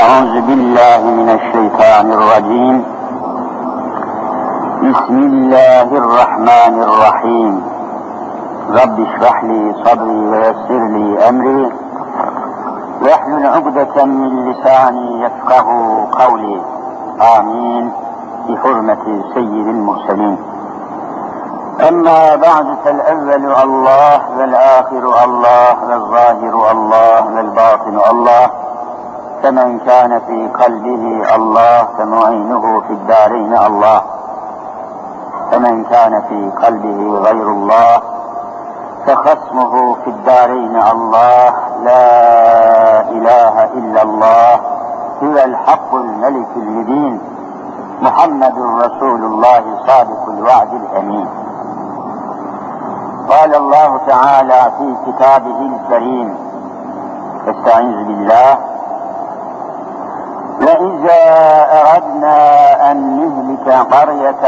أعوذ بالله من الشيطان الرجيم. بسم الله الرحمن الرحيم. رب اشرح لي صدري ويسر لي أمري واحلل عقدة من لساني يفقه قولي. آمين بحرمة سيد المرسلين. أما بعد فالأول الله والآخر الله والظاهر الله والباطن الله فمن كان في قلبه الله فمعينه في الدارين الله فمن كان في قلبه غير الله فخصمه في الدارين الله لا إله إلا الله هو الحق الملك المبين محمد رسول الله صادق الوعد الأمين. قال الله تعالى في كتابه الكريم: استعيذ بالله وإذا أردنا أن نهلك قرية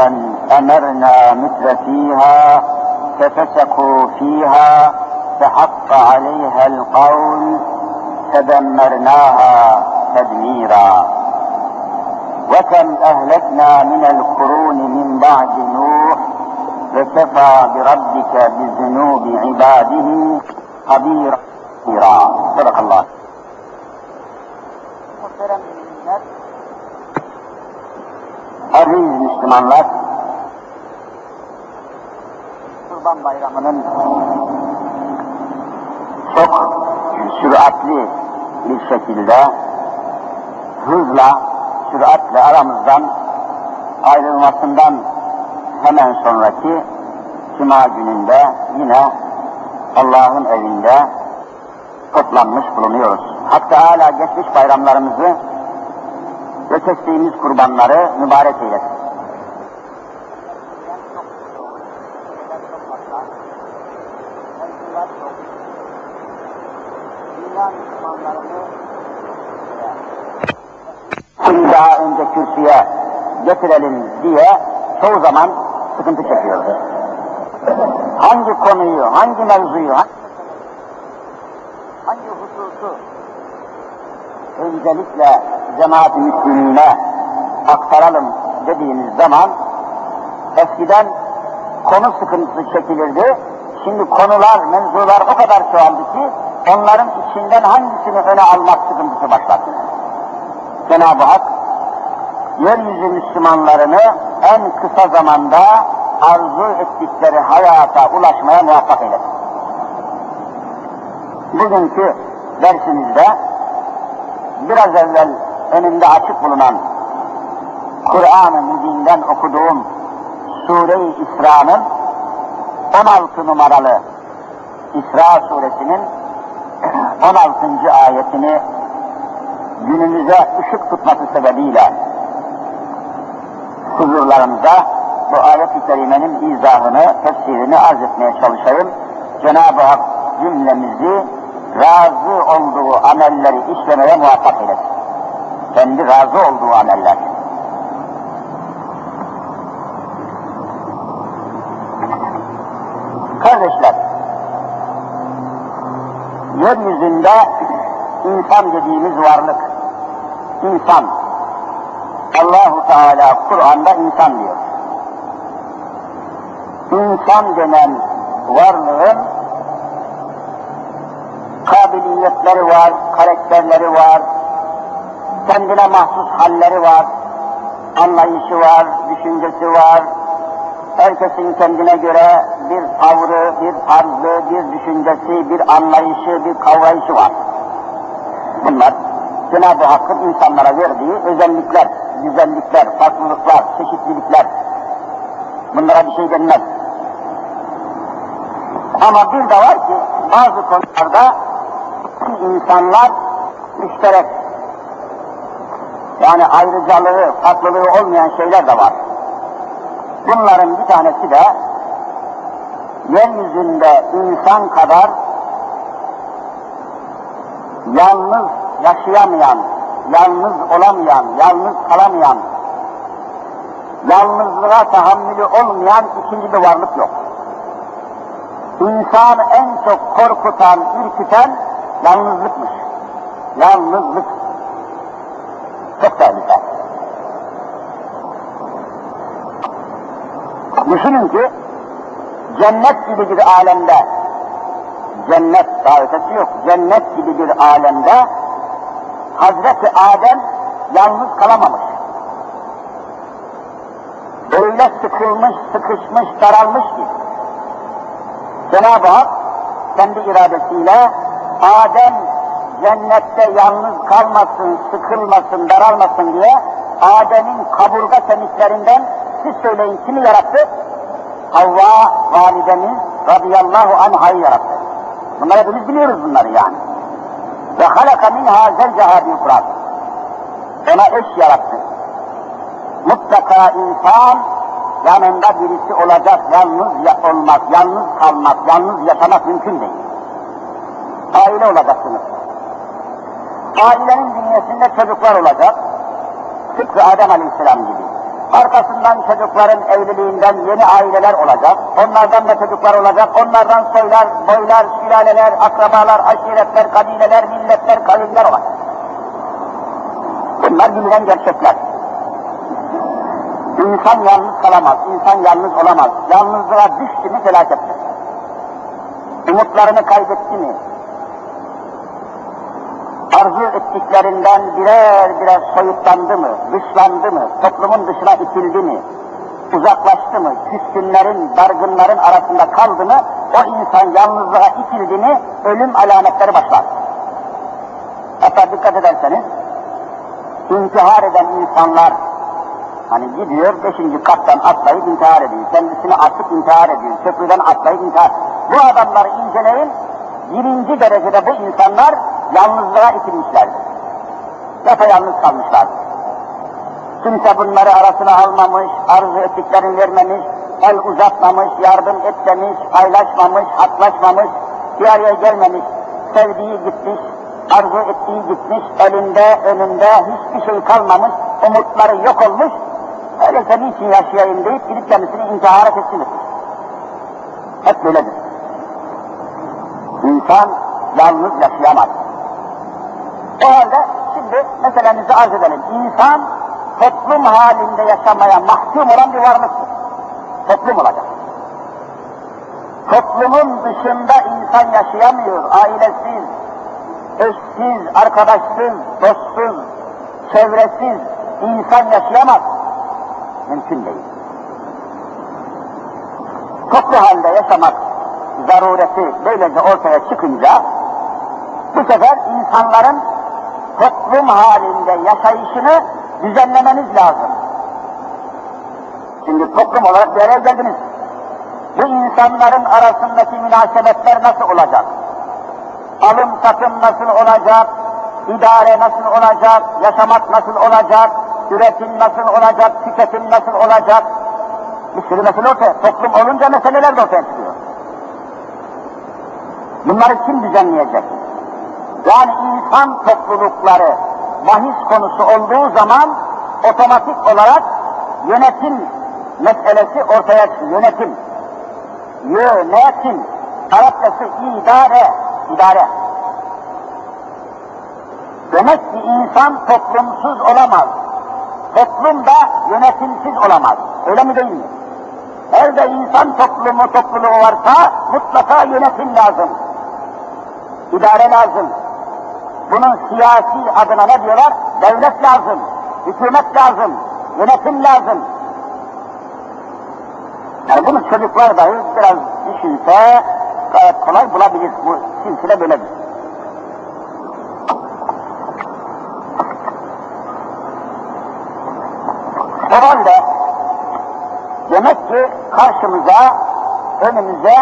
أمرنا متر فيها ففسقوا فيها فحق عليها القول فدمرناها تدميرا. وكم أهلكنا من القرون من بعد نوح وكفى بربك بذنوب عباده خبيرا. صدق الله. Muhterem müminler, aziz Müslümanlar, Kurban Bayramı'nın çok süratli bir şekilde, hızla, süratle aramızdan ayrılmasından hemen sonraki Cuma gününde yine Allah'ın evinde toplanmış bulunuyoruz. Hatta hala geçmiş bayramlarımızı ve kestiğimiz kurbanları mübarek eylesin. Şimdi daha önce kürsüye getirelim diye çoğu zaman sıkıntı çekiyoruz. Hangi konuyu, hangi mevzuyu, hangi hususu öncelikle cemaat-i müslümine aktaralım dediğimiz zaman eskiden konu sıkıntısı çekilirdi. Şimdi konular, mevzular o kadar çoğaldı ki onların içinden hangisini öne almak sıkıntısı başladı. Cenab-ı Hak yeryüzü Müslümanlarını en kısa zamanda arzu ettikleri hayata ulaşmaya muvaffak eylesin. Bugünkü dersimizde biraz evvel önümde açık bulunan Kur'an-ı Mübin'den okuduğum Sure-i İsra'nın 16 numaralı İsra suresinin 16. ayetini günümüze ışık tutması sebebiyle huzurlarımıza bu ayet-i kerimenin izahını, tefsirini arz etmeye çalışayım. Cenab-ı Hak cümlemizi razı olduğu amelleri işlemeye muvaffak eylesin. Kendi razı olduğu ameller. Kardeşler, yeryüzünde insan dediğimiz varlık, insan, Allah-u Teala Kur'an'da insan diyor. İnsan denen varlığın kabiliyetleri var, karakterleri var, kendine mahsus halleri var, anlayışı var, düşüncesi var, herkesin kendine göre bir tavrı, bir tarzı, bir düşüncesi, bir anlayışı, bir kavrayışı var. Bunlar Cenab-ı Hakk'ın insanlara verdiği özellikler, güzellikler, farklılıklar, çeşitlilikler. Bunlara bir şey denmez. Ama bir de var ki bazı konularda insanlar müşterek, yani ayrıcalığı, farklılığı olmayan şeyler de var. Bunların bir tanesi de yeryüzünde insan kadar yalnız yaşayamayan, yalnız olamayan, yalnız kalamayan, yalnızlığa tahammülü olmayan ikinci bir varlık yok. İnsanı en çok korkutan, ürküten yalnızlıkmış. Yalnızlık. Düşünün ki cennet gibi bir alemde, cennet davetesi yok, cennet gibi bir alemde Hazreti Adem yalnız kalamamış. Öyle sıkılmış, sıkışmış, daralmış ki Cenab-ı Hak kendi iradesiyle Adem cennette yalnız kalmasın, sıkılmasın, daralmasın diye Adem'in kaburga kemiklerinden, siz söyleyin kimi yarattı? Havva validemiz radıyallahu anhayı yarattı. Bunları hepimiz biliyoruz bunları yani. Ve halaka minha zevceha bi'ufrat. Ona eş yarattı. Mutlaka insan yanında birisi olacak, yalnız olmak, yalnız kalmak, yalnız yaşamak mümkün değil. Aile olacaksınız. Ailenin bünyesinde çocuklar olacak. Tıpkı Adem Aleyhisselam gibi. Arkasından çocukların evliliğinden yeni aileler olacak, onlardan da çocuklar olacak, onlardan soylar, boylar, sülaleler, akrabalar, aşiretler, kabileler, milletler, kavimler olacak. Bunlar bilinen gerçekler. İnsan yalnız kalamaz, insan yalnız olamaz. Yalnızlığa düştü mü felakettir. Umutlarını kaybetti mi? Arzu ettiklerinden birer birer soyutlandı mı, dışlandı mı, toplumun dışına itildi mi, uzaklaştı mı, küskünlerin, dargınların arasında kaldı mı, o insan yalnızlığa itildi mi, ölüm alametleri başlar. Hatta dikkat ederseniz, intihar eden insanlar, hani gidiyor 5. kattan atlayıp intihar ediyor, kendisini atıp intihar ediyor, köprüden atlayıp intihar. Bu adamları inceleyin, 1. derecede bu insanlar yalnızlığa itilmişlerdi. Yapayalnız kalmışlardı. Kimse bunları arasına almamış, arzu ettiklerini vermemiş, el uzatmamış, yardım etmemiş, paylaşmamış, hatlaşmamış, bir araya gelmemiş, sevdiği gitmiş, arzu ettiği gitmiş, elinde, önünde hiçbir şey kalmamış, umutları yok olmuş, öyleyse niçin yaşayayım deyip gidip kendisini intihara teslim etmiş. Hep böyledir. İnsan yalnız yaşayamaz. O halde şimdi meselemizi arz edelim. İnsan toplum halinde yaşamaya mahkum olan bir varlıktır. Toplum olacak. Toplumun dışında insan yaşayamıyor. Ailesiz, eşsiz, arkadaşsız, dostsuz, çevresiz insan yaşayamaz. Mümkün değil. Toplu halde yaşamak zarureti böylece ortaya çıkınca bu sefer insanların toplum halinde yaşayışını düzenlemeniz lazım. Şimdi toplum olarak bir araya geldiniz. Bu insanların arasındaki münasebetler nasıl olacak? Alım satım nasıl olacak? İdare nasıl olacak? Yaşamak nasıl olacak? Üretim nasıl olacak? Tüketim nasıl olacak? Bir sürü mesele ortaya. Toplum olunca meseleler de ortaya çıkıyor. Bunları kim düzenleyecek? Yani insan toplulukları bahis konusu olduğu zaman otomatik olarak yönetim meselesi ortaya çıkıyor. Yönetim. Yönetim. Arapçası idare. İdare. Demek ki insan toplumsuz olamaz. Toplum da yönetimsiz olamaz. Öyle mi değil mi? Nerede insan toplumu, topluluğu varsa mutlaka yönetim lazım. İdare lazım. Bunun siyasi adına ne diyorlar? Devlet lazım, hükümet lazım, yönetim lazım. Yani bunu çocuklar dahi biraz düşünse gayet kolay bulabilir. Bu silsile böyledir. Herhalde demek ki karşımıza, önümüze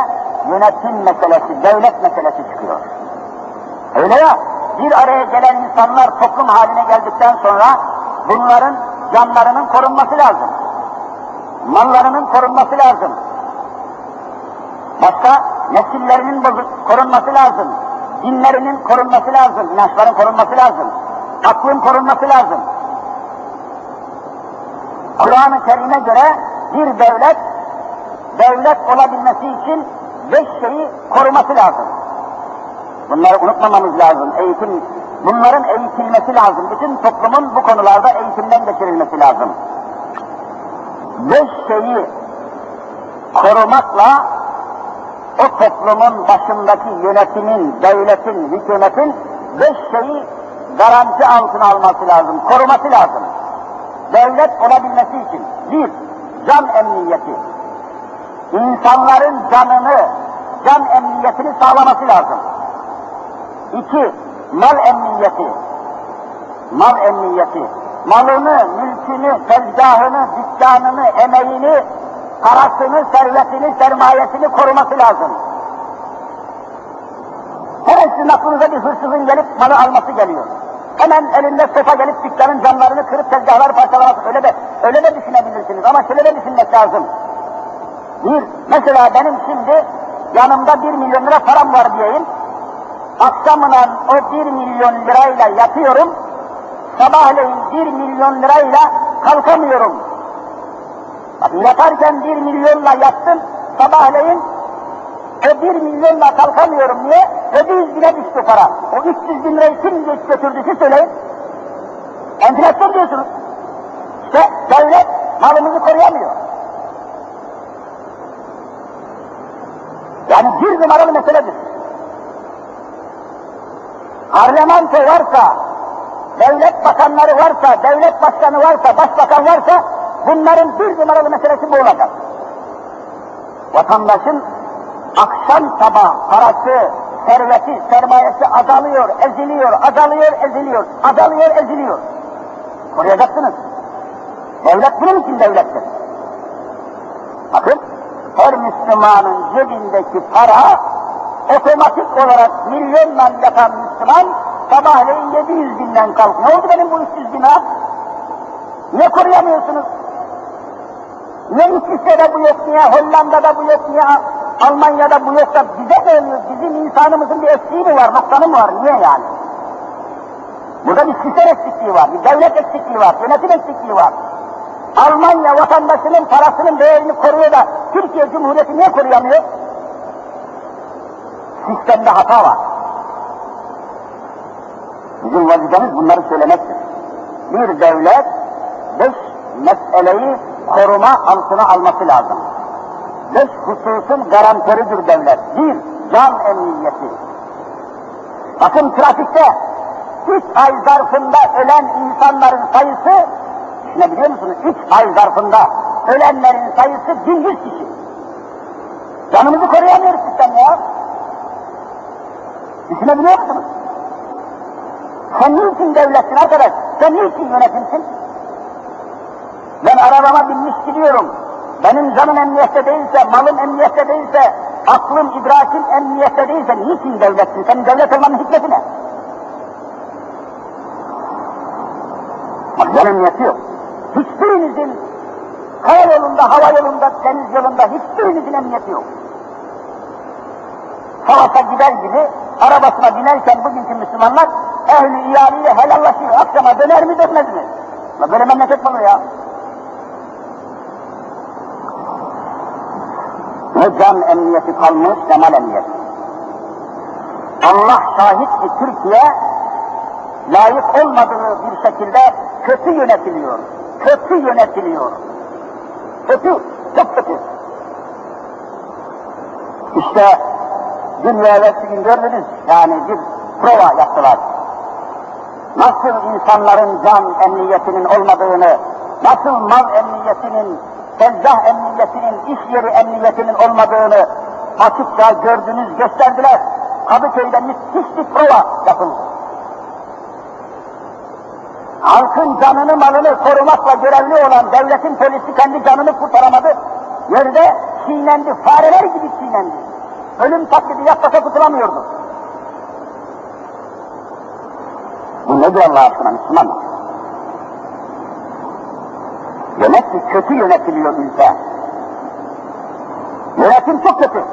yönetim meselesi, devlet meselesi çıkıyor. Öyle ya, bir araya gelen insanlar toplum haline geldikten sonra bunların canlarının korunması lazım. Mallarının korunması lazım. Başka nesillerinin korunması lazım. Dinlerinin korunması lazım. İnançların korunması lazım. Aklın korunması lazım. Kur'an-ı Kerim'e göre bir devlet, devlet olabilmesi için 5 şeyi koruması lazım. Bunları unutmamamız lazım. Eğitim, bunların eğitilmesi lazım. Bütün toplumun bu konularda eğitimden geçirilmesi lazım. 5 şeyi korumakla o toplumun başındaki yönetimin, devletin, hükümetin 5 şeyi garanti altına alması lazım, koruması lazım. Devlet olabilmesi için 1. Can emniyeti. İnsanların canını, can emniyetini sağlaması lazım. 2. Mal emniyeti. Mal emniyeti. Malını, mülkünü, tezgahını, dükkanını, emeğini, parasını, servetini, sermayesini koruması lazım. Hemen sizin aklınıza bir hırsızın gelip malı alması geliyor. Hemen elinde sopa gelip dükkanın camlarını kırıp tezgahları parçalaması, öyle de düşünebilirsiniz ama şöyle de düşünmek lazım. Mesela benim şimdi yanımda 1 milyon lira param var diyeyim. Akşamından o 1 milyon lirayla yatıyorum. Sabahleyin 1 milyon lirayla kalkamıyorum. Bak, yatarken 1 milyonla yattım. Sabahleyin o 1 milyonla kalkamıyorum diye 700 bine düştü para. O 300 bin lirayı kim götürdü siz söyleyin. Enflasyon diyorsunuz. İşte devlet malımızı koruyamıyor. Yani 1 numaralı meseledir. Parlamento varsa, devlet bakanları varsa, devlet başkanı varsa, başbakan varsa bunların 1 numaralı meselesi bu olacak. Vatandaşın akşam sabah parası, serveti, sermayesi azalıyor, eziliyor, azalıyor, eziliyor, azalıyor, eziliyor. Koruyacaksınız. Devlet bunun için devlettir. Bakın, her Müslümanın cebindeki para otomatik olarak milyonla yapan Müslüman sabahleyin 700 binden kalkıyor. Ne oldu benim bu 300 bin ha? Niye koruyamıyorsunuz? Niye İsviçre'de bu yok, niye Hollanda'da bu yok, niye Almanya'da bu yok da bize dönüyor? Bizim insanımızın bir eksiği mi var, noksanı mı var? Niye yani? Burada bir sistem eksikliği var, bir devlet eksikliği var, yönetim eksikliği var. Almanya vatandaşının parasının değerini koruyor da Türkiye Cumhuriyeti niye koruyamıyor? Sistemde hata var. Bizim vazifemiz bunları söylemektir. Bir devlet 5 meseleyi koruma altına alması lazım. 5 hususun garantörüdür devlet. 1. Can emniyeti. Bakın trafikte 3 ay zarfında ölen insanların sayısı, ne biliyor musunuz? 3 ay zarfında ölenlerin sayısı 1100 kişi. Canımızı koruyamıyoruz sistemle ya. Düşünebiliyor musunuz? Sen niçin devletsin arkadaş? Sen niçin yönetimsin? Ben arabama binmiş gidiyorum. Benim canım emniyette değilse, malım emniyette değilse, aklım, idrakim emniyette değilse niçin devletsin? Senin devlet olmanın hikmeti ne? Can emniyeti yok. Hiçbirinizin kara yolunda, hava yolunda, deniz yolunda hiçbirinizin emniyeti yok. Savaşa gider gibi arabasına binerken bugünkü Müslümanlar ehl-i iyaliyle helallaşıyor. Akşama döner mi dönmez mi? Böyle memleket olur ya. Ne can emniyeti kalmış, ne mal emniyeti. Allah şahit ki Türkiye layık olmadığı bir şekilde kötü yönetiliyor. Kötü yönetiliyor. Kötü, çok kötü. İşte dün ve evvelsi gün gördünüz, yani bir prova yaptılar. Nasıl insanların can emniyetinin olmadığını, nasıl mal emniyetinin, tezgah emniyetinin, iş yeri emniyetinin olmadığını açıkça gördünüz, gösterdiler. Kadıköy'de müthiş bir prova yapıldı. Halkın canını, malını korumakla görevli olan devletin polisi kendi canını kurtaramadı. Yerde çiğnendi, fareler gibi çiğnendi. Ölüm taklidi yapmasa kurtulamıyordu. Bu nedir Allah aşkına Müslüman? Demek ki kötü yönetiliyor ülke. Yönetim çok kötü.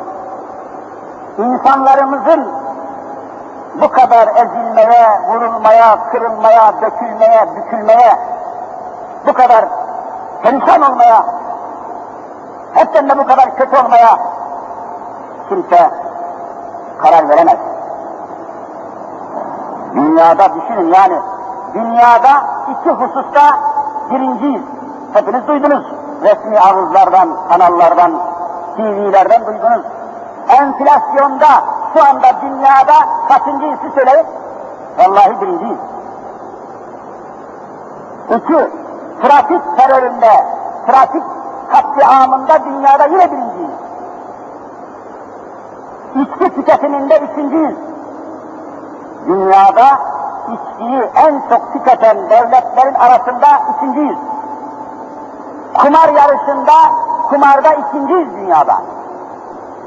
İnsanlarımızın bu kadar ezilmeye, vurulmaya, kırılmaya, dökülmeye, bükülmeye, bu kadar perişan olmaya, hepten de bu kadar kötü olmaya kimse karar veremez. Dünyada düşünün yani, dünyada 2 hususta birinciyiz. Hepiniz duydunuz resmi ağızlardan, kanallardan, TV'lerden duydunuz. Enflasyonda şu anda dünyada kaçıncı hissi söyleyin? Vallahi birinciyiz. 2. Trafik teröründe, trafik katliamında dünyada yine birinciyiz. İçki tüketiminde 3.'yiz. Dünyada içkiyi en çok tüketen devletlerin arasında 3.'yiz. Kumar yarışında, kumarda 2.'yiz dünyada.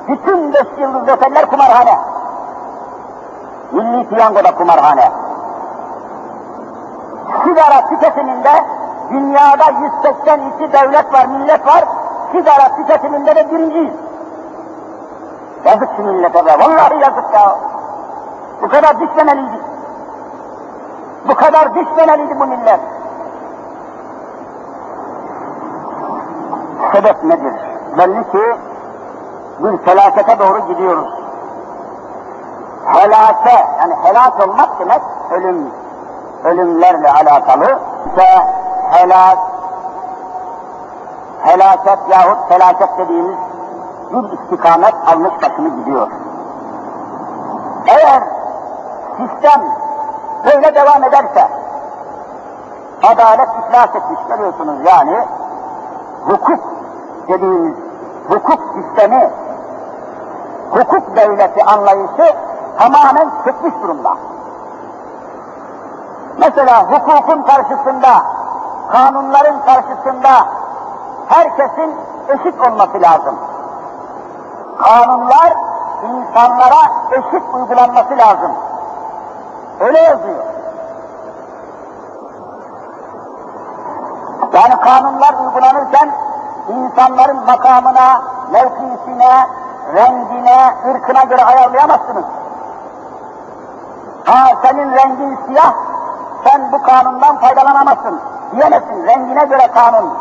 Bütün 5 yıldızlı oteller kumarhane. Milli Piyango'da kumarhane. Sigara tüketiminde dünyada 182 devlet var, millet var. Sigara tüketiminde de 1.'yiz. Yazık şu millete be, vallahi yazık ya. Bu kadar düşmemeliydi. Bu kadar düşmemeliydi bu millet. Sebep nedir? Belli ki bir felakete doğru gidiyoruz. Helake, yani helak olmak demek ölüm, ölümlerle alakalı. İşte helak, helaket yahut felaket dediğimiz bir istikamet almış başını gidiyor. Eğer sistem böyle devam ederse, adalet iflas etmiş görüyorsunuz, yani hukuk dediğimiz hukuk sistemi, hukuk devleti anlayışı tamamen çökmüş durumda. Mesela hukukun karşısında, kanunların karşısında herkesin eşit olması lazım. Kanunlar insanlara eşit uygulanması lazım. Öyle yazıyor. Yani kanunlar uygulanırken insanların makamına, mevkisine, rengine, ırkına göre ayarlayamazsınız. Ha senin rengin siyah, sen bu kanundan faydalanamazsın diyemezsin. Rengine göre kanun,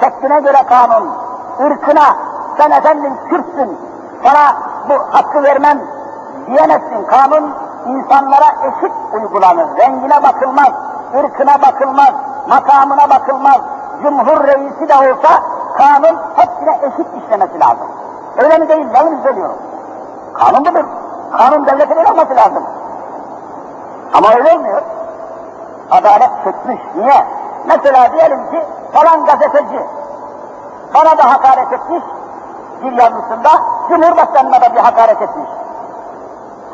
şekline göre kanun, ırkına, sen efendim Kürtsün, sana bu hakkı vermem diyemezsin. Kanun insanlara eşit uygulanır. Rengine bakılmaz, ırkına bakılmaz, makamına bakılmaz. Cumhur reisi de olsa kanun hepsine eşit işlemesi lazım. Öyle mi değil, yanlış söylüyorum. Kanun budur. Kanun devletin el olması lazım. Ama öyle olmuyor. Adalet çökmüş. Niye? Mesela diyelim ki falan gazeteci bana da hakaret etmiş, bir yazısında Cumhurbaşkanı'na da bir hakaret etmiş.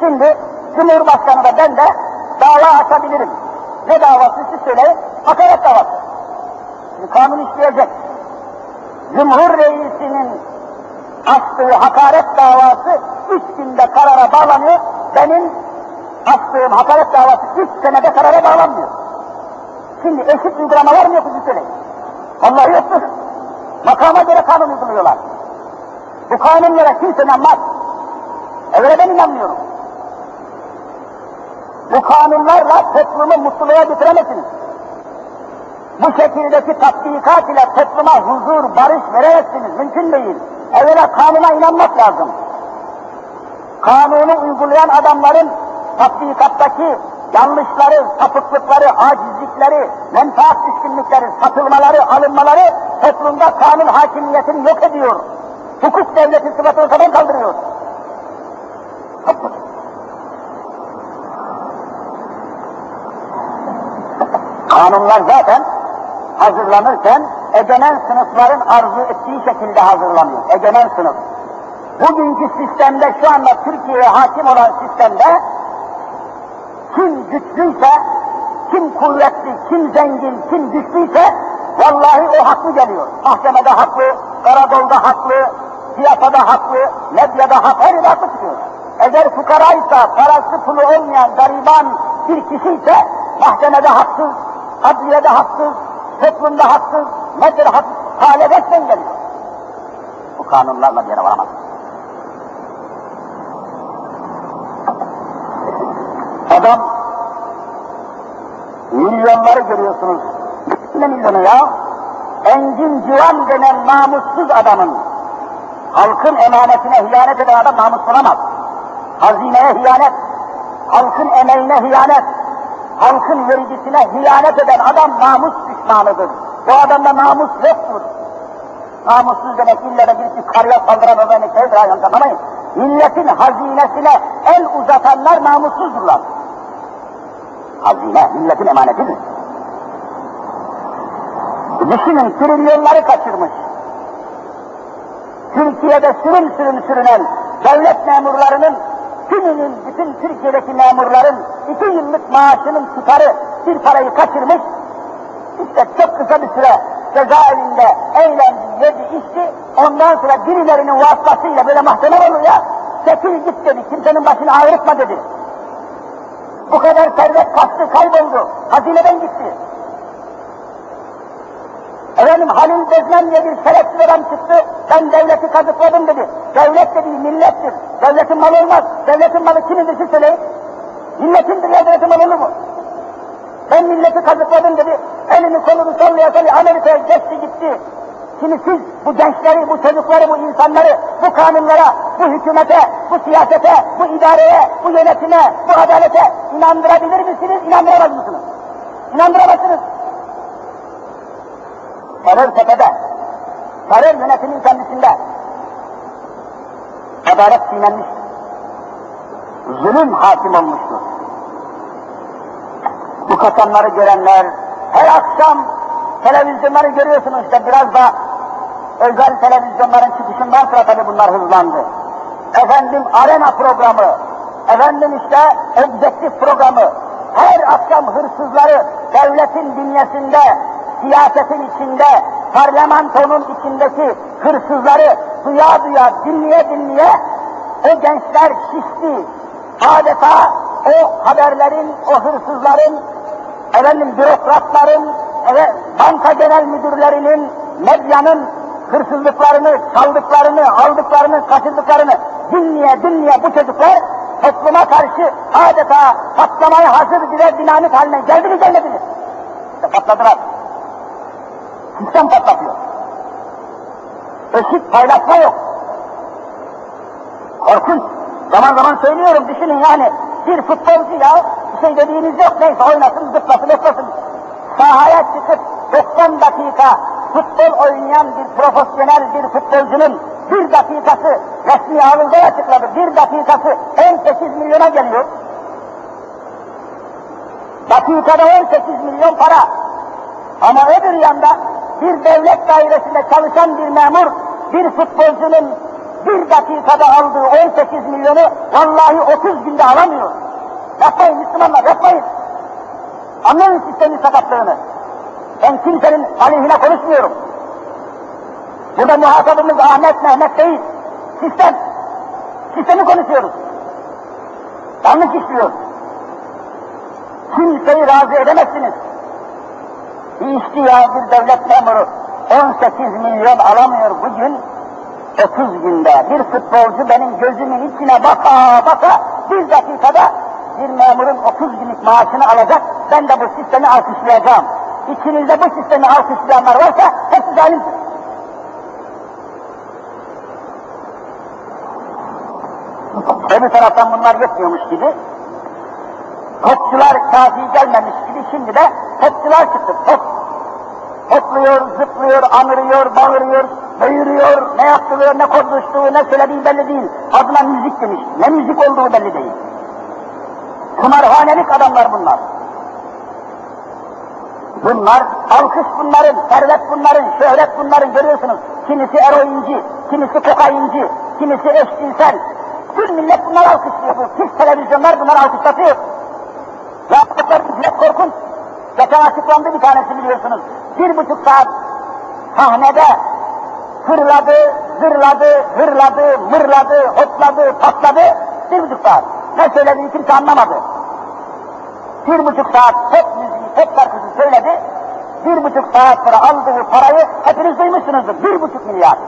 Şimdi Cumhurbaşkanı da ben de dava açabilirim. Ne davası? Siz söyleyin. Hakaret davası. Şimdi kanun işleyecek. Cumhur reisinin açtığı hakaret davası 3 günde karara bağlanıyor. Benim açtığım hakaret davası 3 senede karara bağlanmıyor. Şimdi eşit uygulama var mı yok mu siz söyleyin? Vallahi yoktur. Makama göre kanun uyguluyorlar. Bu kanunlara kimse inanmaz. Öyle ben inanmıyorum. Bu kanunlarla toplumu mutluluğa götüremezsiniz. Bu şekildeki tatbikat ile topluma huzur, barış veremezsiniz. Mümkün değil. Evvela kanuna inanmak lazım. Kanunu uygulayan adamların tatbikattaki yanlışları, sapıklıkları, acizlikleri, menfaat düşkünlükleri, satılmaları, alınmaları toplumda kanun hakimiyetini yok ediyor. Hukuk devleti sıfatı ortadan kaldırıyor. Kanunlar zaten hazırlanırken egemen sınıfların arzu ettiği şekilde hazırlanıyor. Egemen sınıf. Bugünkü sistemde, şu anda Türkiye'ye hakim olan sistemde kim güçlüyse, kim kuvvetli, kim zengin, kim güçlüyse vallahi o haklı geliyor. Mahkemede haklı, karadolda haklı, piyasada haklı, medyada haklı, her yerde haklı çıkıyor. Eğer fukaraysa, parası pulu olmayan gariban bir kişi ise mahkemede haksız, adliyede haksız, toplumda haksız, medyada haksız, halebetten geliyor. Bu kanunlarla bir yere varamaz. Adam, milyonları görüyorsunuz. Ne milyonu ya? Engin Civan denen namussuz adamın, halkın emanetine hıyanet eden adam namus olamaz. Hazineye hıyanet, halkın emeğine hıyanet, halkın vergisine hıyanet eden adam namus düşmanıdır. Bu adamda namus yoktur. namussuz demek ille de birisi karıya saldıran özellik şeydir, hayran tanımayın. Milletin hazinesine el uzatanlar namussuzdurlar. Hazine, milletin emanetidir. Düşünün, trilyonları kaçırmış. Türkiye'de sürünen devlet memurlarının, tümünün, bütün Türkiye'deki memurların 2 yıllık maaşının tutarı bir parayı kaçırmış. İşte çok kısa bir süre cezaevinde eğlendi, yedi, içti. Ondan sonra birilerinin vasıtasıyla böyle mahkeme olur ya, çekil git dedi, kimsenin başını ağrıtma dedi. Bu kadar servet kaçtı, kayboldu, hazineden gitti. Efendim Halil Bezmen diye bir şerefsiz adam çıktı, ben devleti kazıkladım dedi. Devlet dediği millettir, devletin malı olmaz, devletin malı kimindir siz söyleyin? Milletindir ya, devletin malı olur mu? Ben milleti kazıkladım dedi, elini kolunu sallaya Amerika'ya geçti gitti. Şimdi siz bu gençleri, bu çocukları, bu insanları, bu kanunlara, bu hükümete, bu siyasete, bu idareye, bu yönetime, bu adalete inandırabilir misiniz, inandıramaz mısınız? İnandıramazsınız. Terör tepede, terör yönetimin kendisinde adalet çiğnenmiştir. Zulüm hakim olmuştur. Bu kaçanları görenler, her akşam televizyonları görüyorsunuz işte, biraz da özel televizyonların çıkışından sonra tabii bunlar hızlandı. Efendim arena programı, efendim işte objektif programı, her akşam hırsızları devletin bünyesinde, siyasetin içinde, parlamentonun içindeki hırsızları duya, dinleye o gençler şişti. Adeta o haberlerin, o hırsızların, efendim bürokratların, banka genel müdürlerinin, medyanın hırsızlıklarını, çaldıklarını, aldıklarını, kaçırdıklarını dinleye bu çocuklar topluma karşı adeta patlamaya hazır birer dinamit haline geldi mi gelmedi mi? İşte patladılar. Sistem patlatıyor. Eşit paylaşma yok. Korkunç. Zaman zaman söylüyorum, düşünün yani bir futbolcu ya, bir şey dediğiniz yok, neyse oynasın, zıplasın. Sahaya çıkıp 90 dakika futbol oynayan bir profesyonel bir futbolcunun 1 dakikası resmi havuzda açıkladı, 1 dakikası 18 milyona geliyor. Dakikada 18 milyon para. Ama öbür yanda bir devlet dairesinde çalışan bir memur, bir futbolcunun 1 dakikada aldığı 18 milyonu vallahi 30 günde alamıyor. Yapmayın Müslümanlar, yapmayın. Anlayın sistemin sakatlığını. Ben kimsenin aleyhine konuşmuyorum. Burada muhatabımız Ahmet, Mehmet değil. Sistemi konuşuyoruz. Yanlış işliyor. Kimseyi razı edemezsiniz. İşte bir devlet memuru 18 milyon alamıyor bugün, 30 günde. Bir futbolcu benim gözümün içine baka 1 dakikada bir memurun 30 günlük maaşını alacak. Ben de bu sistemi alkışlayacağım. İçinizde bu sistemi alkışlayanlar varsa hepsi zalimdir. Öbür taraftan bunlar yetmiyormuş gibi, topçular kafi gelmemiş gibi şimdi de topçular çıktı. Topluyor, zıplıyor, anırıyor, bağırıyor, böğürüyor, ne yaptırıyor, ne konuştuğu, ne söylediği belli değil. Adına müzik demiş, ne müzik olduğu belli değil. Kumarhanelik adamlar bunlar. Bunlar, alkış bunların, servet bunların, şöhret bunların, görüyorsunuz. Kimisi eroinci, kimisi kokainci, kimisi eşcinsel. Tüm millet bunları alkışlıyor. Tüm televizyonlar bunları alkışlatıyor. Yaptıkları hizmet korkunç. Geçen açıklandı bir tanesi, biliyorsunuz. 1,5 saat sahnede fırladı, zırladı, hırladı, mırladı, hopladı, patladı. 1,5 saat. Ne söylediğini kimse anlamadı. 1,5 saat pop müziği, pop şarkısı söyledi. 1,5 saat sonra aldığı parayı hepiniz duymuşsunuzdur. 1,5 milyar.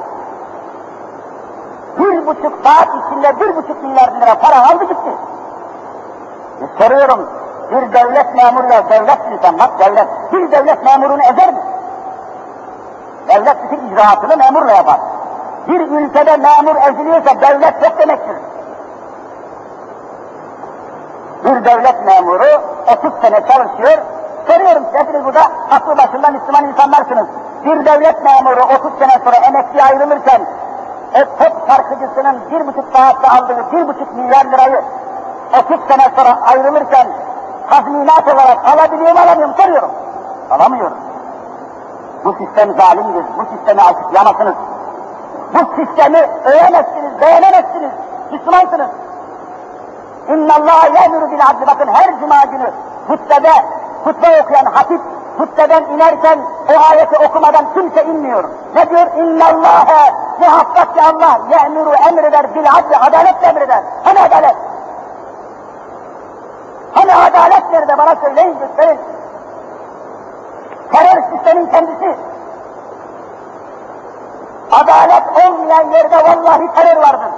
1,5 saat içinde 1,5 milyar lira para aldı gitti. Soruyorum, bir devlet memuruyla devletsin sen, bak devlet. Bir devlet memurunu ezer mi? Devlet bütün icraatını memurla yapar. Bir ülkede memur eziliyorsa devlet yok demektir. Bir devlet memuru 30 sene çalışıyor. Soruyorum, hepiniz burada aklı başında Müslüman insanlarsınız. Bir devlet memuru 30 sene sonra emekliye ayrılırken, top parkıcısının 1,5 saatte aldığı 1,5 milyar lirayı 30 sene sonra ayrılırken tazminat olarak alabiliyor mu, alamıyor mu soruyorum. Alamıyorum. Bu sistem zalimdir, bu sistemi açıklayamazsınız. Bu sistemi övemezsiniz, beğenemezsiniz, Müslümansınız. İnnallâhe ye'muru bil adli. Bakın her cuma günü hutbede, hutbe okuyan hatip, hutbeden inerken o ayeti okumadan kimse inmiyor. Ne diyor? İnnallâhe, muhakkak ki Allah, ye'muru emreder, bil adli, adaletle emreder. Hani adalet? Hani adalet nerede? Bana söyleyin, gösterin. Terör sistemin kendisi. Adalet olmayan yerde vallahi terör vardır.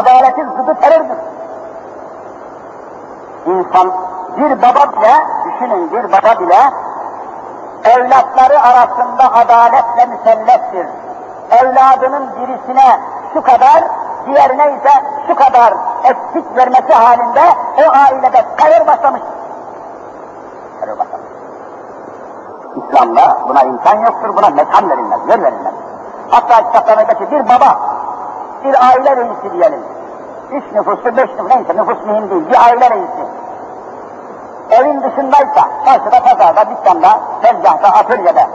Adaletin zıdı terördür. İnsan, bir baba bile, düşünün bir baba bile, evlatları arasında adaletle mükelleftir. Evladının birisine şu kadar, diğerine ise şu kadar eksik vermesi halinde o ailede terör başlamıştır. İslam'da buna imkan yoktur, buna mekan verilmez, yer verilmez. Hatta kitaplarındaki bir baba, bir aile reisi diyelim. 3 nüfuslu, 5 nüfuslu, neyse nüfus mühim değil, bir aile reisi. Evin dışındaysa, karşıda, pazarda, dükkanda, tezgahta, atölyede.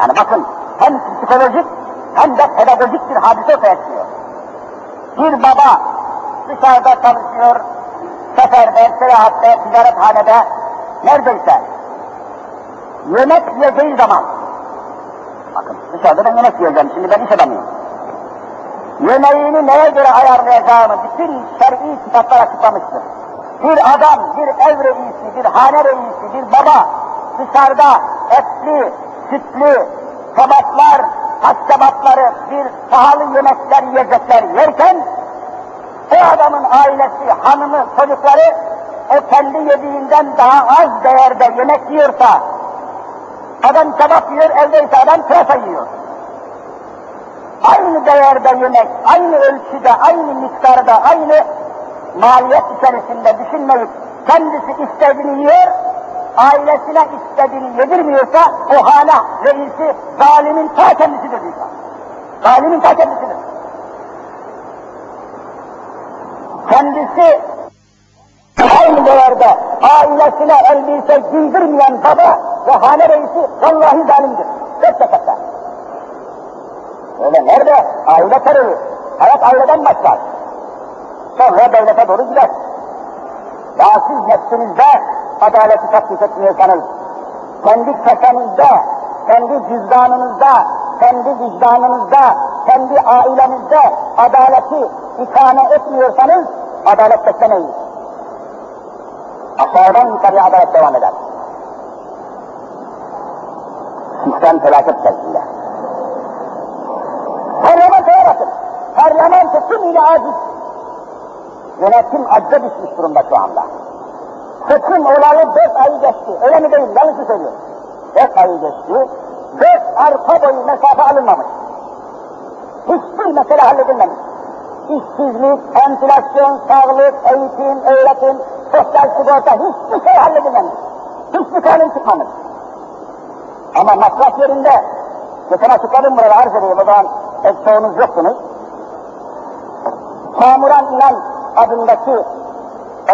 Yani bakın, hem psikolojik hem de pedagojik bir hadise ortaya çıkıyor. Bir baba dışarıda çalışıyor, seferde, seyahatte, ticarethanede, neredeyse. Yemek yiyeceği zaman, bakın dışarıda ben yemek yiyeceğim, şimdi ben iş adamıyım. Yemeğini neye göre ayarlayacağını bütün şer'i kitaplar açıklamıştır. Bir adam, bir ev reisi, bir hane reisi, bir baba dışarıda etli, sütlü, kebaplar, haç kebapları, bir pahalı yemekler, yiyecekler yerken, o adamın ailesi, hanımı, çocukları o kendi yediğinden daha az değerde yemek yiyorsa, adam kebap yiyor, evdeyse adam pırasa yiyor. Aynı değerde yemek, aynı ölçüde, aynı miktarda, aynı maliyet içerisinde düşünmeyip kendisi istediğini yiyor, ailesine istediğini yedirmiyorsa o hane reisi zalimin ta kendisidir. Zalimin ta kendisidir. Kendisi aynı değerde ailesine elbise giydirmeyen baba ve hane reisi vallahi zalimdir. Gerçekten. Öyle nerede? Aile terörü. Hayat aileden başlar. Sonra devlete doğru gider. Ya siz nefsinizde adaleti tatbik etmiyorsanız, kendi kasanızda, kendi cüzdanınızda, kendi vicdanınızda, kendi ailenizde adaleti ikame etmiyorsanız adalet beklemeyin. Aşağıdan yukarıya adalet devam eder. Sistem felaket içerisinde. Parlamentoya bakın. Parlamento tümüyle aciz. Yönetim acıda düşmüş durumda şu anda. Seçim olayı 4 ayı geçti. Öyle mi değil? Yanlış mı söylüyorum? 4 ayı geçti. 4 arpa boyu mesafe alınmamış. Hiçbir mesele halledilmemiş. İşsizlik, enflasyon, sağlık, eğitim, öğretim, sosyal sigorta hiçbir şey halledilmemiş. Hiçbir kanun çıkmamış. Ama masraf yerinde, geçen açıkladım burada arz ediyor, o zaman çoğunuz yoksunuz. Kamuran İnan adındaki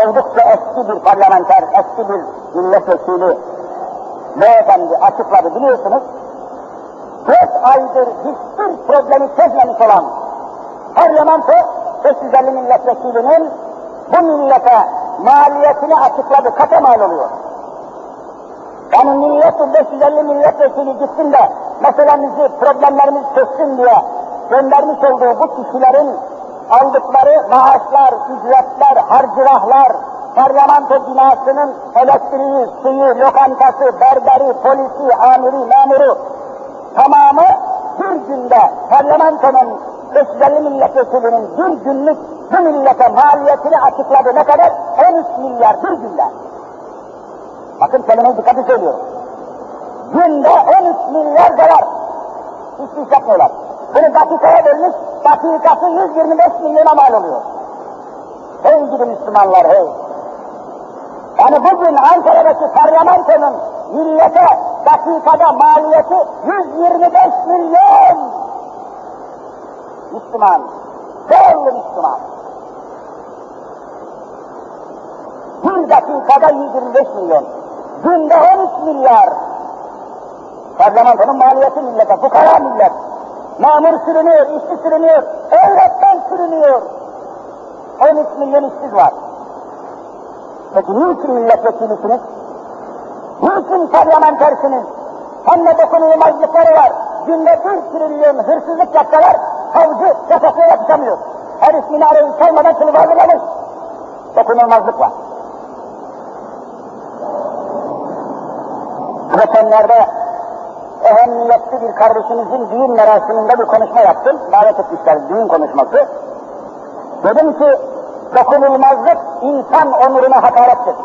oldukça eski bir parlamenter, eski bir milletvekili beyefendi açıkladı, biliyorsunuz. 4 aydır hiçbir problemi çözmemiş olan parlamento 550 milletvekilinin bu millete maliyetini açıkladı, kata mal oluyor. Yani milletin 550 milletvekili gitsin de meselemizi, problemlerimizi çözsün diye göndermiş olduğu bu kişilerin aldıkları maaşlar, ücretler, harcırahlar, parlamento binasının elektriği, suyu, lokantası, berberi, polisi, amiri, memuru tamamı bir günde parlamentonun 550 milletvekilinin bir günlük bu millete maliyetini açıkladı. Ne kadar? 13 milyar bir günde. Bakın kelimeyi dikkatli söylüyorum. Günde 13 milyar dolar. Hiçbir iş yapmıyorlar. Bunu dakikaya bölmüş, dakikası 125 milyona mal oluyor. Hey gibi Müslümanlar, hey! Yani bugün Ankara'daki parlamentonun millete dakikada maliyeti 125 milyon Müslüman, değerli Müslüman. Bir dakikada 125 milyon, günde 13 milyar. Parlamentonun maliyeti millete, bu kadar millet. Mamur sürünüyor, işçi sürünüyor, öğretmen sürünüyor. 13 milyon işsiz var. Peki niçin milletvekilisiniz? Niçin parlamentersiniz? Hem de dokunulmazlıkları var. Günde 1 trilyon hırsızlık yapsalar, savcı yasasına yapışamıyor. Her iş minareyi çalmadan kılıf hazırlamış. Dokunulmazlık var. Geçenlerde ehemmiyetli bir kardeşimizin düğün merasiminde bir konuşma yaptım. Davet etmişler düğün konuşması. Dedim ki, dokunulmazlık insan onuruna hakarettir.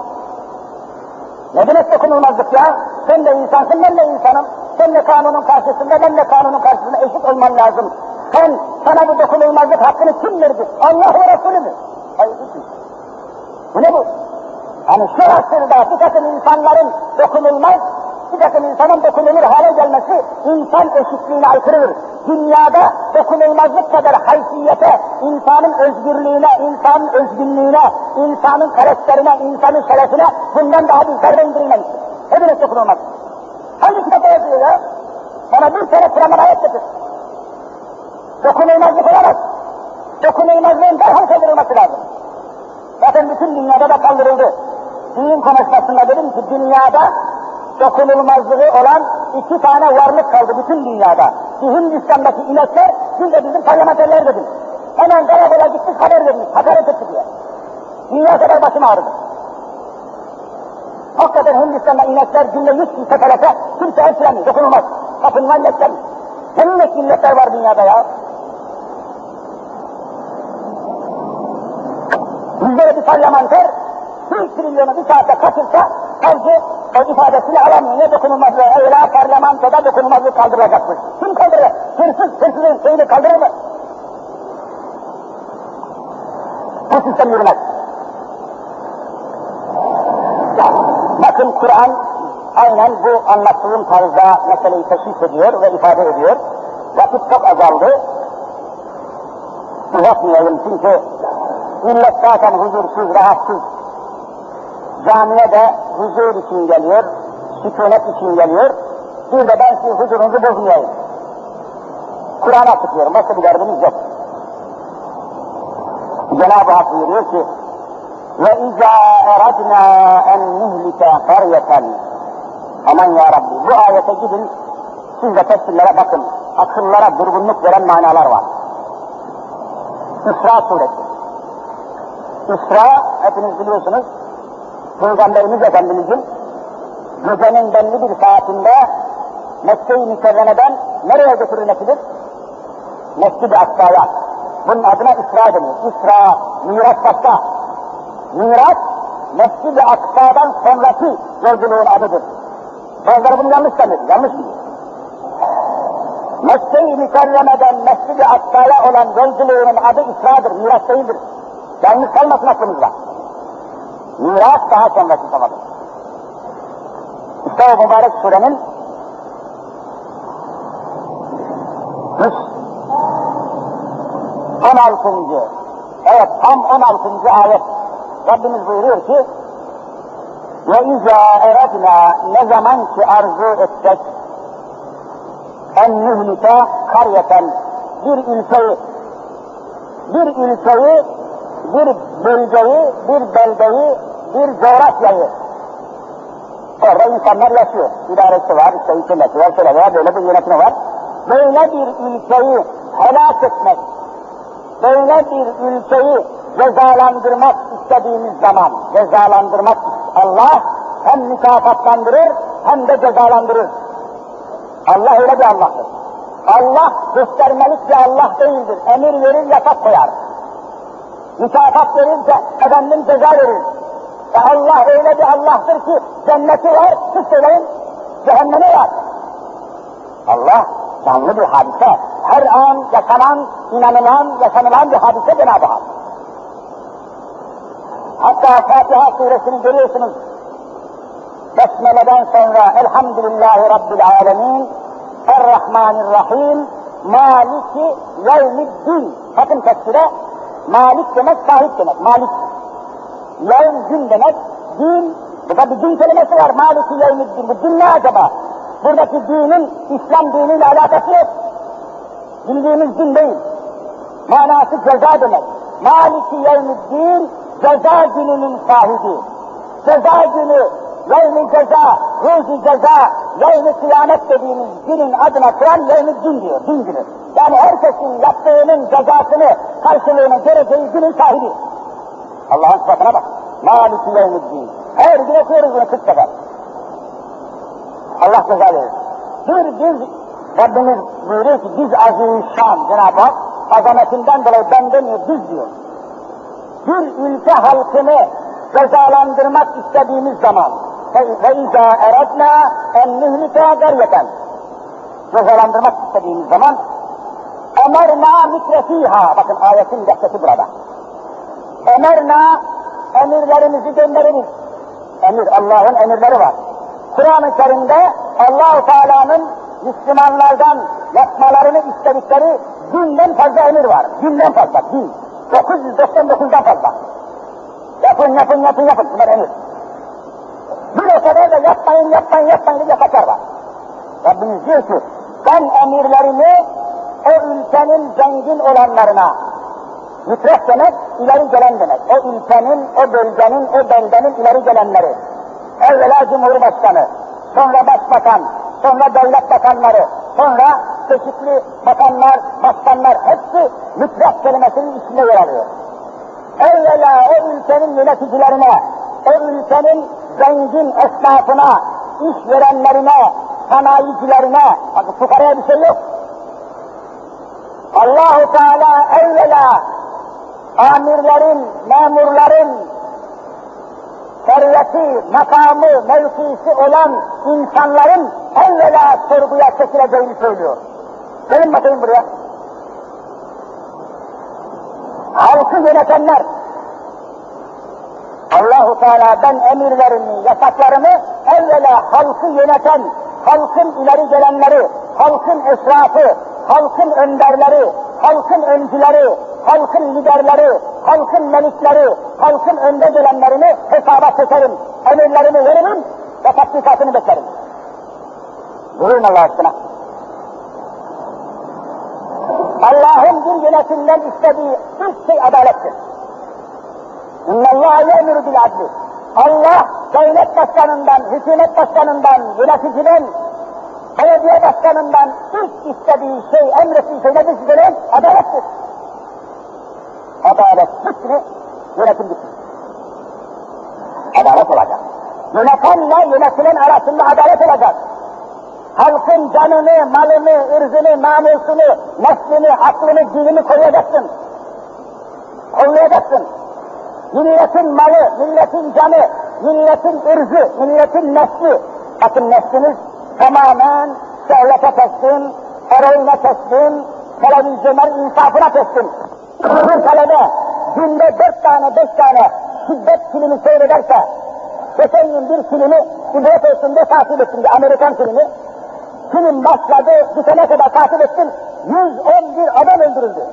Ne demek dokunulmazlık ya? Sen de insansın, ben de insanım. Sen de kanunun karşısında, ben de kanunun karşısında eşit olman lazım. Sen, sana bu dokunulmazlık hakkını kim verdi? Allah ve Resulü mü? Hayır, değil. Bu ne bu? Yani şu asırda bir takım insanların dokunulmaz, bir takım insanın dokunulur hale gelmesi insan eşitliğine aykırıdır. Dünyada dokunulmazlık kadar haysiyete, insanın özgürlüğüne, insanın özgünlüğüne, insanın karakterine, insanın şerefine bundan daha bir zerre indirilmemiştir. Ne demek dokunulmaz? Hangi kitapta yazıyor ya? Bana bir sene Kur'an'dan ayet getir. Dokunulmazlık olamaz. Dokunulmazlığın derhal kaldırılması lazım. Zaten bütün dünyada da kaldırıldı. Düğün konuşmasında dedim ki dünyada dokunulmazlığı olan 2 tane varlık kaldı bütün dünyada. Hindistan'daki inekler, şimdi de bizim parlamenterler dedim. Hemen Galatasaray'a gittik, haber vermiş, hakaret etti diye. Dünya kadar başım ağrıdı. Hakikaten Hindistan'da inekler günde 100 bin seferese kimse etkilenmiyor, dokunulmaz. Kapınma inekler. Senin inek milletler var dünyada ya. Bizlere bir parlamenter, 1 trilyonu bir saatte kaçırsa, bence o ifadesiyle alamıyor. Ne dokunulmazlığı? Evla parlamentoda dokunulmazlığı kaldırılacakmış. Kim kaldırır? Hırsızın şeyini kaldırır mı? Bu sistem yürümez. Bakın Kur'an aynen bu anlattığım tarzda meseleyi teşhis ediyor ve ifade ediyor. Vakit çok azaldı. Uzatmayalım çünkü millet zaten huzursuz, rahatsız. Camiye de huzur için geliyor, sükunet için geliyor. Bir de ben sizin huzurunuzu bozmayayım. Kur'an'a tıkıyorum, başka bir derdimiz yok. Cenab-ı Hak buyuruyor ki, وَاِذَا اَرَدْنَا اَنْ نِهْلِكَ قَرْيَةً Aman ya Rabbi, bu ayete gidin, siz de tefsirlere bakın. Akıllara durgunluk veren manalar var. İsra suresi. İsra, hepiniz biliyorsunuz, Peygamberimiz Efendimiz'in gecenin belli bir saatinde Mekke-i Mükerreme'den nereye götürülmesidir? Mescid-i Aksa'ya. Bunun adına İsra deniyor. İsra, miras başka. Miras, Mescid-i Aksa'dan sonraki yolculuğun adıdır. Bazıları bunu yanlış sanıyor, yanlış mı? Mekke-i Mükerreme'den Mescid-i Aksa'ya olan yolculuğunun adı İsra'dır, miras değildir. Yanlış kalmasın aklımızda. Miras daha sonraki samadır. İşte o mübarek surenin üç 16. Evet tam 16. ayet. Rabbimiz buyuruyor ki وَاِذَا اَرَدْنَا Ne zaman ki arzu etsek اَنْ نُهْلِكَ قَرْيَةً bir ülkeyi bir bölgeyi, bir beldeyi, bir coğrafyayı. Orada insanlar yaşıyor. İdaresi var, işte hükümeti var, şöyle var, böyle bir yönetimi var. Böyle bir ülkeyi helak etmek, böyle bir ülkeyi cezalandırmak istediğimiz zaman, cezalandırmak Allah hem mükafatlandırır hem de cezalandırır. Allah öyle bir Allah'tır. Allah göstermelik bir Allah değildir. Emir verir, yasak koyar. Mükafat verirse efendim ceza verir. Allah öyle bir Allah'tır ki cenneti var, siz söyleyin, cehennemi var. Allah canlı bir hadise, her an yaşanan, inanılan, yaşanılan bir hadise Cenab-ı Hak. Hatta Fatiha suresini görüyorsunuz. Besmele'den sonra Elhamdülillahi Rabbil Alemin, Er-Rahmanirrahim, Maliki Yevmiddin. Bakın tefsire, Malik demek sahip demek, Malik. Yevm gün demek, din. Burada bir din kelimesi var, Maliki Yevmiddin. Bu din ne acaba? Buradaki dinin, İslam diniyle alakası yok. Bildiğimiz din değil. Manası ceza demek. Maliki Yevmiddin, ceza gününün sahibi. Ceza günü, yevmi ceza, ruzi ceza, yevmi kıyamet dediğimiz günün adına Kur'an yevmi din diyor, din günü. Yani herkesin yaptığının cezasını, karşılığını göreceği günün sahibi. Allah'ın sıfatına bak. Maliki yevmi din. Her gün okuyoruz bunu 40 sefer. Allah ceza verir. Biz Rabbimiz buyuruyor ki, biz azimşan Cenab-ı Hak, azametinden dolayı ben demiyor, biz diyor. Bir ülke halkını cezalandırmak istediğimiz zaman فَاِذَا اَرَدْنَا اَنْ نُهْلِكَا قَرْيَةً cezalandırmak istediğimiz zaman اَمَرْنَا مِتْرَف۪يهَا bakın ayetin dehşeti burada. اَمَرْنَا emirlerimizi göndeririz. Emir, Allah'ın emirleri var. Kur'an-ı Kerim'de Allah-u Teala'nın Müslümanlardan yapmalarını istedikleri günden fazla emir var. Günden fazla, gün. 999'dan fazla. Yapın, bunlar emir. Bir o kadar da yapmayın diye kaçar var. Rabbimiz diyor ki, ben emirlerimi o ülkenin zengin olanlarına, mütref demek, ileri gelen demek. O ülkenin, o bölgenin, o bendenin ileri gelenleri. Evvela Cumhurbaşkanı, sonra Başbakan, sonra devlet bakanları, sonra çeşitli bakanlar, başkanlar, hepsi mütref kelimesinin içine yer alıyor. Evvela o ülkenin yöneticilerine, o ülkenin zengin esnafına, iş verenlerine, sanayicilerine, bakın fukaraya bir şey yok. Allah-u Teala evvela amirlerin, memurların serveti, makamı, mevkisi olan insanların evvela sorguya çekileceğini söylüyor. Gelin bakayım buraya. Halkı yönetenler, Allah-u Teala'dan emirlerini, yasaklarını evvela halkı yöneten, halkın ileri gelenleri, halkın eşrafı, halkın önderleri, halkın öncüleri, halkın liderleri, halkın melikleri, halkın önde gelenlerini hesaba çekerim, emirlerini veririm ve tatbikatını beklerim. Buyurun Allah aşkına. Allah'ın bir yönetimden istediği ilk şey adalettir. اِنَّ اللّٰهَ يَأْمُرُ بِالْعَدْلِ Allah devlet başkanından, hükümet başkanından, yöneticiden, belediye başkanından ilk istediği şey, emrettiği şey nedir sizlere? Adalettir. Adalet bitsin, yönetim bitsin. Adalet olacak. Yönetenle yönetilen arasında adalet olacak. Halkın canını, malını, ırzını, namusunu, neslini, aklını, dinini koruyacaksın. Koruyacaksın. Milletin malı, milletin canı, milletin ırzı, milletin nesli. Bakın nesliniz tamamen devlete teslim, eroine teslim, televizyonların insafına teslim. Kızın kalede günde 4 tane, 5 tane şiddet filmi seyrederse, geçen gün bir filmi, İbret olsun diye takip ettim, bir Amerikan filmi. Film başladı, bitene kadar takip ettim, 111 adam öldürüldü.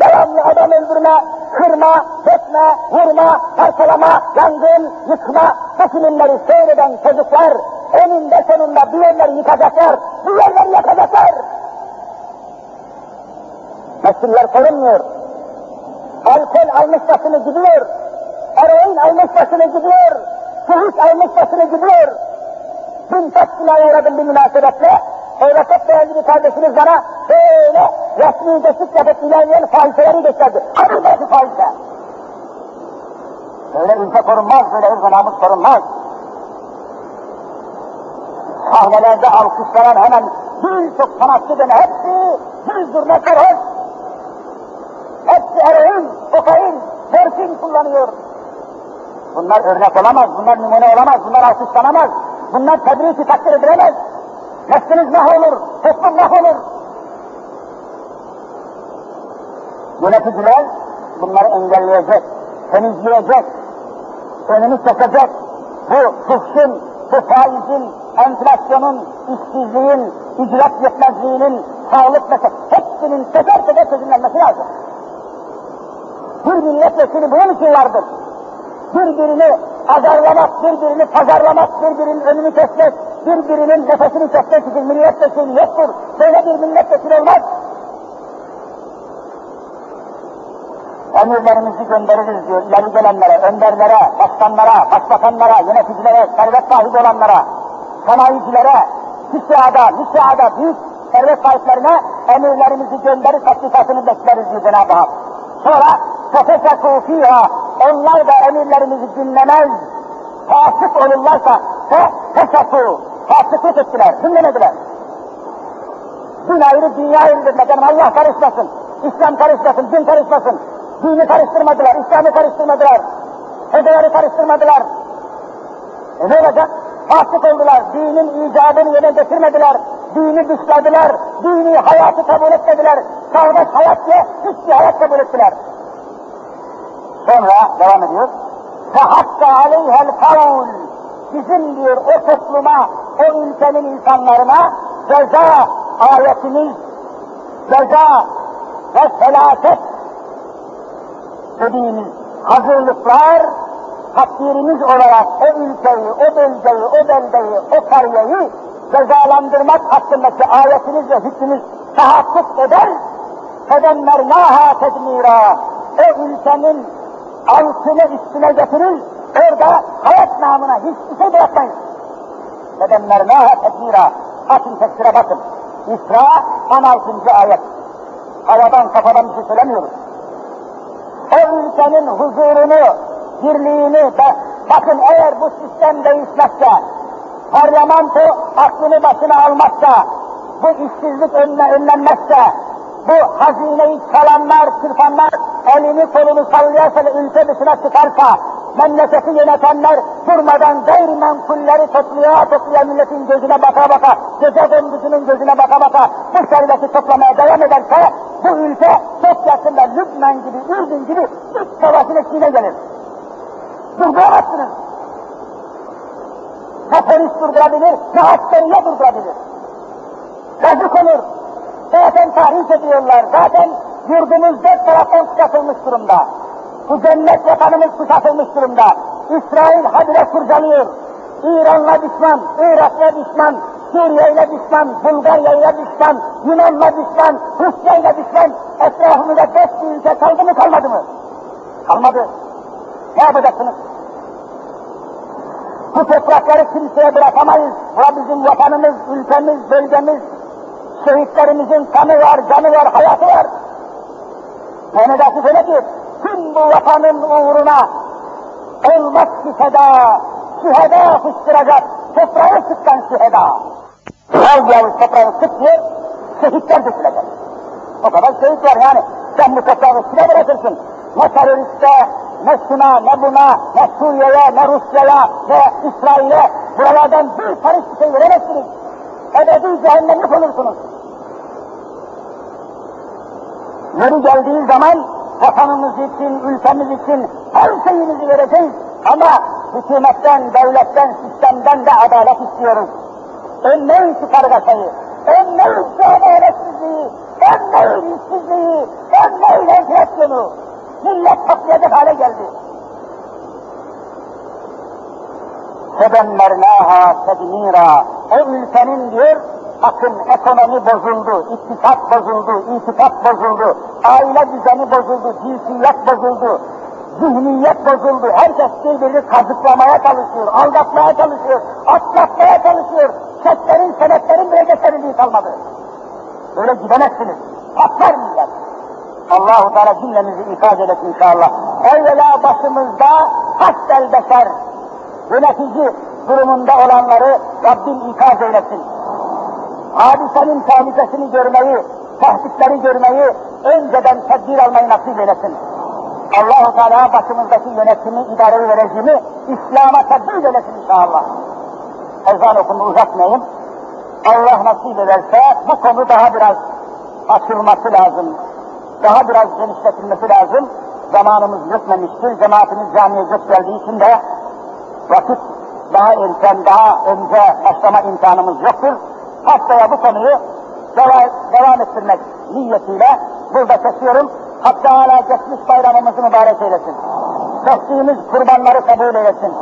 Devamlı adam öldürme, kırma, dökme, vurma, parçalama, yangın, yıkma, bu filmleri seyreden çocuklar, eninde sonunda bir yerleri yıkacaklar, bir yerleri yakacaklar. Nesiller korunmuyor, alkol almış başını gidiyor, eroin almış başını gidiyor, suhut almış başını gidiyor. Dün tatlına uğradım bir münasebetle, Eyvasat Bey'in gibi kardeşiniz bana böyle resmi geçit yapıp ilerleyen fahiseleri gösterdi. Hadi be şu fahise! Böyle ülke korunmaz, böyle ırz ve namus korunmaz. Sahnelerde alkışlanan hemen birçok sanatçıdan hepsi düzdür, ne sarhoş! Hepsi eroin, kokain, morfin kullanıyor. Bunlar örnek olamaz, bunlar numune olamaz, bunlar alkışlanamaz. Bunlar tedrisi takdir edilemez. Nesliniz mahvolur, toplum mahvolur. Yöneticiler bunları engelleyecek, temizleyecek, önünü çekecek, bu fıskın, bu faizin, enflasyonun, işsizliğin, ücret yetmezliğinin, sağlık meselesi, hepsinin teker teker çözümlenmesi lazım. Bir milletvekili bunun için vardır. Birbirini azarlamak, birbirini pazarlamak, birbirinin önünü kesmek, birbirinin nefesini kesmek için milletvekili yoktur. Böyle bir milletvekili olmaz. Emirlerimizi göndeririz diyor, ileri gelenlere, önderlere, başkanlara, başbakanlara, yöneticilere, servet sahibi olanlara, sanayicilere, TİSİA'da, büyük servet sahiplerine emirlerimizi gönderir, tatbikatını bekleriz diyor Cenab-ı Hak. Sonra, فَفَسَكُوا ف۪يهَا onlar da emirlerimizi dinlemez, fasık olurlarsa, فَفَسَكُوا, fasıklık ettiler, dinlemediler. Din ayrı, dünya ayrıdır, efendim Allah karışmasın, İslam karışmasın, din karışmasın. Dini karıştırmadılar, İslam'ı karıştırmadılar, hocaları karıştırmadılar. Ne olacak? Fasık oldular, dinin icabını yerine getirmediler, dini dışladılar, dini hayatı kabul etmediler, sağdaş hayat diye hiçbir hayat kabul ettiler. Sonra devam ediyor. فَحَقَّ عَلَيْهَا الْقَوْلِ bizim diyor o topluma, o ülkenin insanlarına ceza ayetimiz, ceza ve felaket dediğimiz hazırlıklar takdirimiz olarak o ülkeyi, o bölgeyi, o beldeyi, o kariyeyi cezalandırmak hakkındaki ayetiniz ve hükmünüz tahakkuk eder. فَدَمَّرْنَاهَا تَدْمِيرًا o ülkenin altını üstüne getirir, orada hayat namına hiçbir şey bırakmayın. فَدَمَّرْنَاهَا تَدْمِيرًا atın tefsire bakın. İsra 16. ayet. Havadan kafadan bir şey söylemiyoruz. O ülkenin huzurunu, birliğini, bakın eğer bu sistem değişmezse, parlamento aklını başına almazsa, bu işsizlik önlenmezse, bu hazineyi çalanlar, çırpanlar elini kolunu sallıyorsa ve ülke dışına çıkarsa, memleketi yönetenler durmadan gayrimenkulleri toplaya milletin gözüne baka baka, ceza döngüsünün gözüne baka baka bu serveti toplamaya devam ederse, bu ülke çok yakında Lübnan gibi, Ürdün gibi iç savaşın eşliğine gelir. Durduramazsınız. Ne polis durdurabilir, ne askeriye durdurabilir. Yazık olur. Zaten tahrik ediyorlar, zaten yurdumuz dört taraftan kuşatılmış durumda. Bu cennet vatanımız kuşatılmış durumda. İsrail habire kurcalıyor. İran'la düşman, Irak'la düşman, Suriye'yle düşman, Bulgarya'yla düşman, Yunan'la düşman, Rusya'yla düşman. Etrafımızda dört bir ülke kaldı mı kalmadı mı? Kalmadı. Ne yapacaksınız? Bu toprakları kimseye bırakamayız. Bu bizim vatanımız, ülkemiz, bölgemiz. Şehitlerimizin kanı var, canı var, hayatı var. Mehmet Akif öyle diyor. Tüm bu vatanın uğruna olmaz ki feda, şüheda fıştıracak, toprağı sıktan şüheda. Her yavuz toprağı sık diyor, şehitler dökülecek. O kadar şehit var yani. Sen bu toprağı kime bırakırsın? Ne teröriste, ne şuna, ne buna, ne Suriye'ye, ne Rusya'ya, ne İsrail'e, buralardan bir karış bir şey veremezsiniz. Ebedi cehennemlik olursunuz. Yeri geldiği zaman vatanımız için, ülkemiz için her şeyimizi vereceğiz ama hükümetten, devletten, sistemden de adalet istiyoruz. Önleyin şu kargaşayı, önleyin şu adaletsizliği, önleyin işsizliği, önleyin enflasyonu. Millet patlayacak hale geldi. فَدَمَّرْنَاهَا تَدْمِيرًا o ülkenin diyor, bakın ekonomi bozuldu, iktisat bozuldu, itikad bozuldu, aile düzeni bozuldu, cinsiyet bozuldu, zihniyet bozuldu, herkes birbirini kazıklamaya çalışıyor, aldatmaya çalışıyor, atlatmaya çalışıyor, çetlerin, senetlerin bile geçebildiği kalmadı. Böyle gidemezsiniz, patlar millet. Allah-u Teala cümlemizi ikaz eylesin inşallah. Evvela başımızda hasbel beşer, yönetici durumunda olanları Rabbim ikaz eylesin. Hadisenin tehlikesini görmeyi, tehditleri görmeyi önceden tedbir almayı nasip eylesin. Allah-u Teala başımızdaki yönetimi, idareyi ve rejimi İslam'a tedbir eylesin inşallah. Ezan okundu uzatmayayım. Allah nasip ederse bu konu daha biraz açılması lazım. Daha biraz genişletilmesi lazım. Zamanımız yetmemiştir. Cemaatimiz camiye geldiği için de vakit Daha önce başlama imkanımız yoktur. Haftaya bu konuyu devam ettirmek niyetiyle burada kesiyorum. Hakkı Teâlâ geçmiş bayramımızı mübarek eylesin. Kestiğimiz kurbanları kabul eylesin.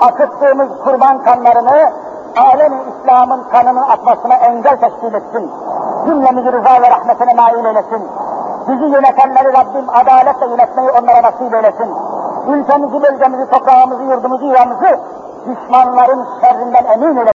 Akıttığımız kurban kanlarını alem-i İslam'ın kanını atmasına engel teşkil etsin. Cümlemizi rıza ve rahmetine nail eylesin. Bizi yönetenleri Rabbim adaletle yönetmeyi onlara nasip eylesin. Ülkemizi, bölgemizi, toprağımızı, yurdumuzu, yuramızı düşmanların şerrinden emin eylesin.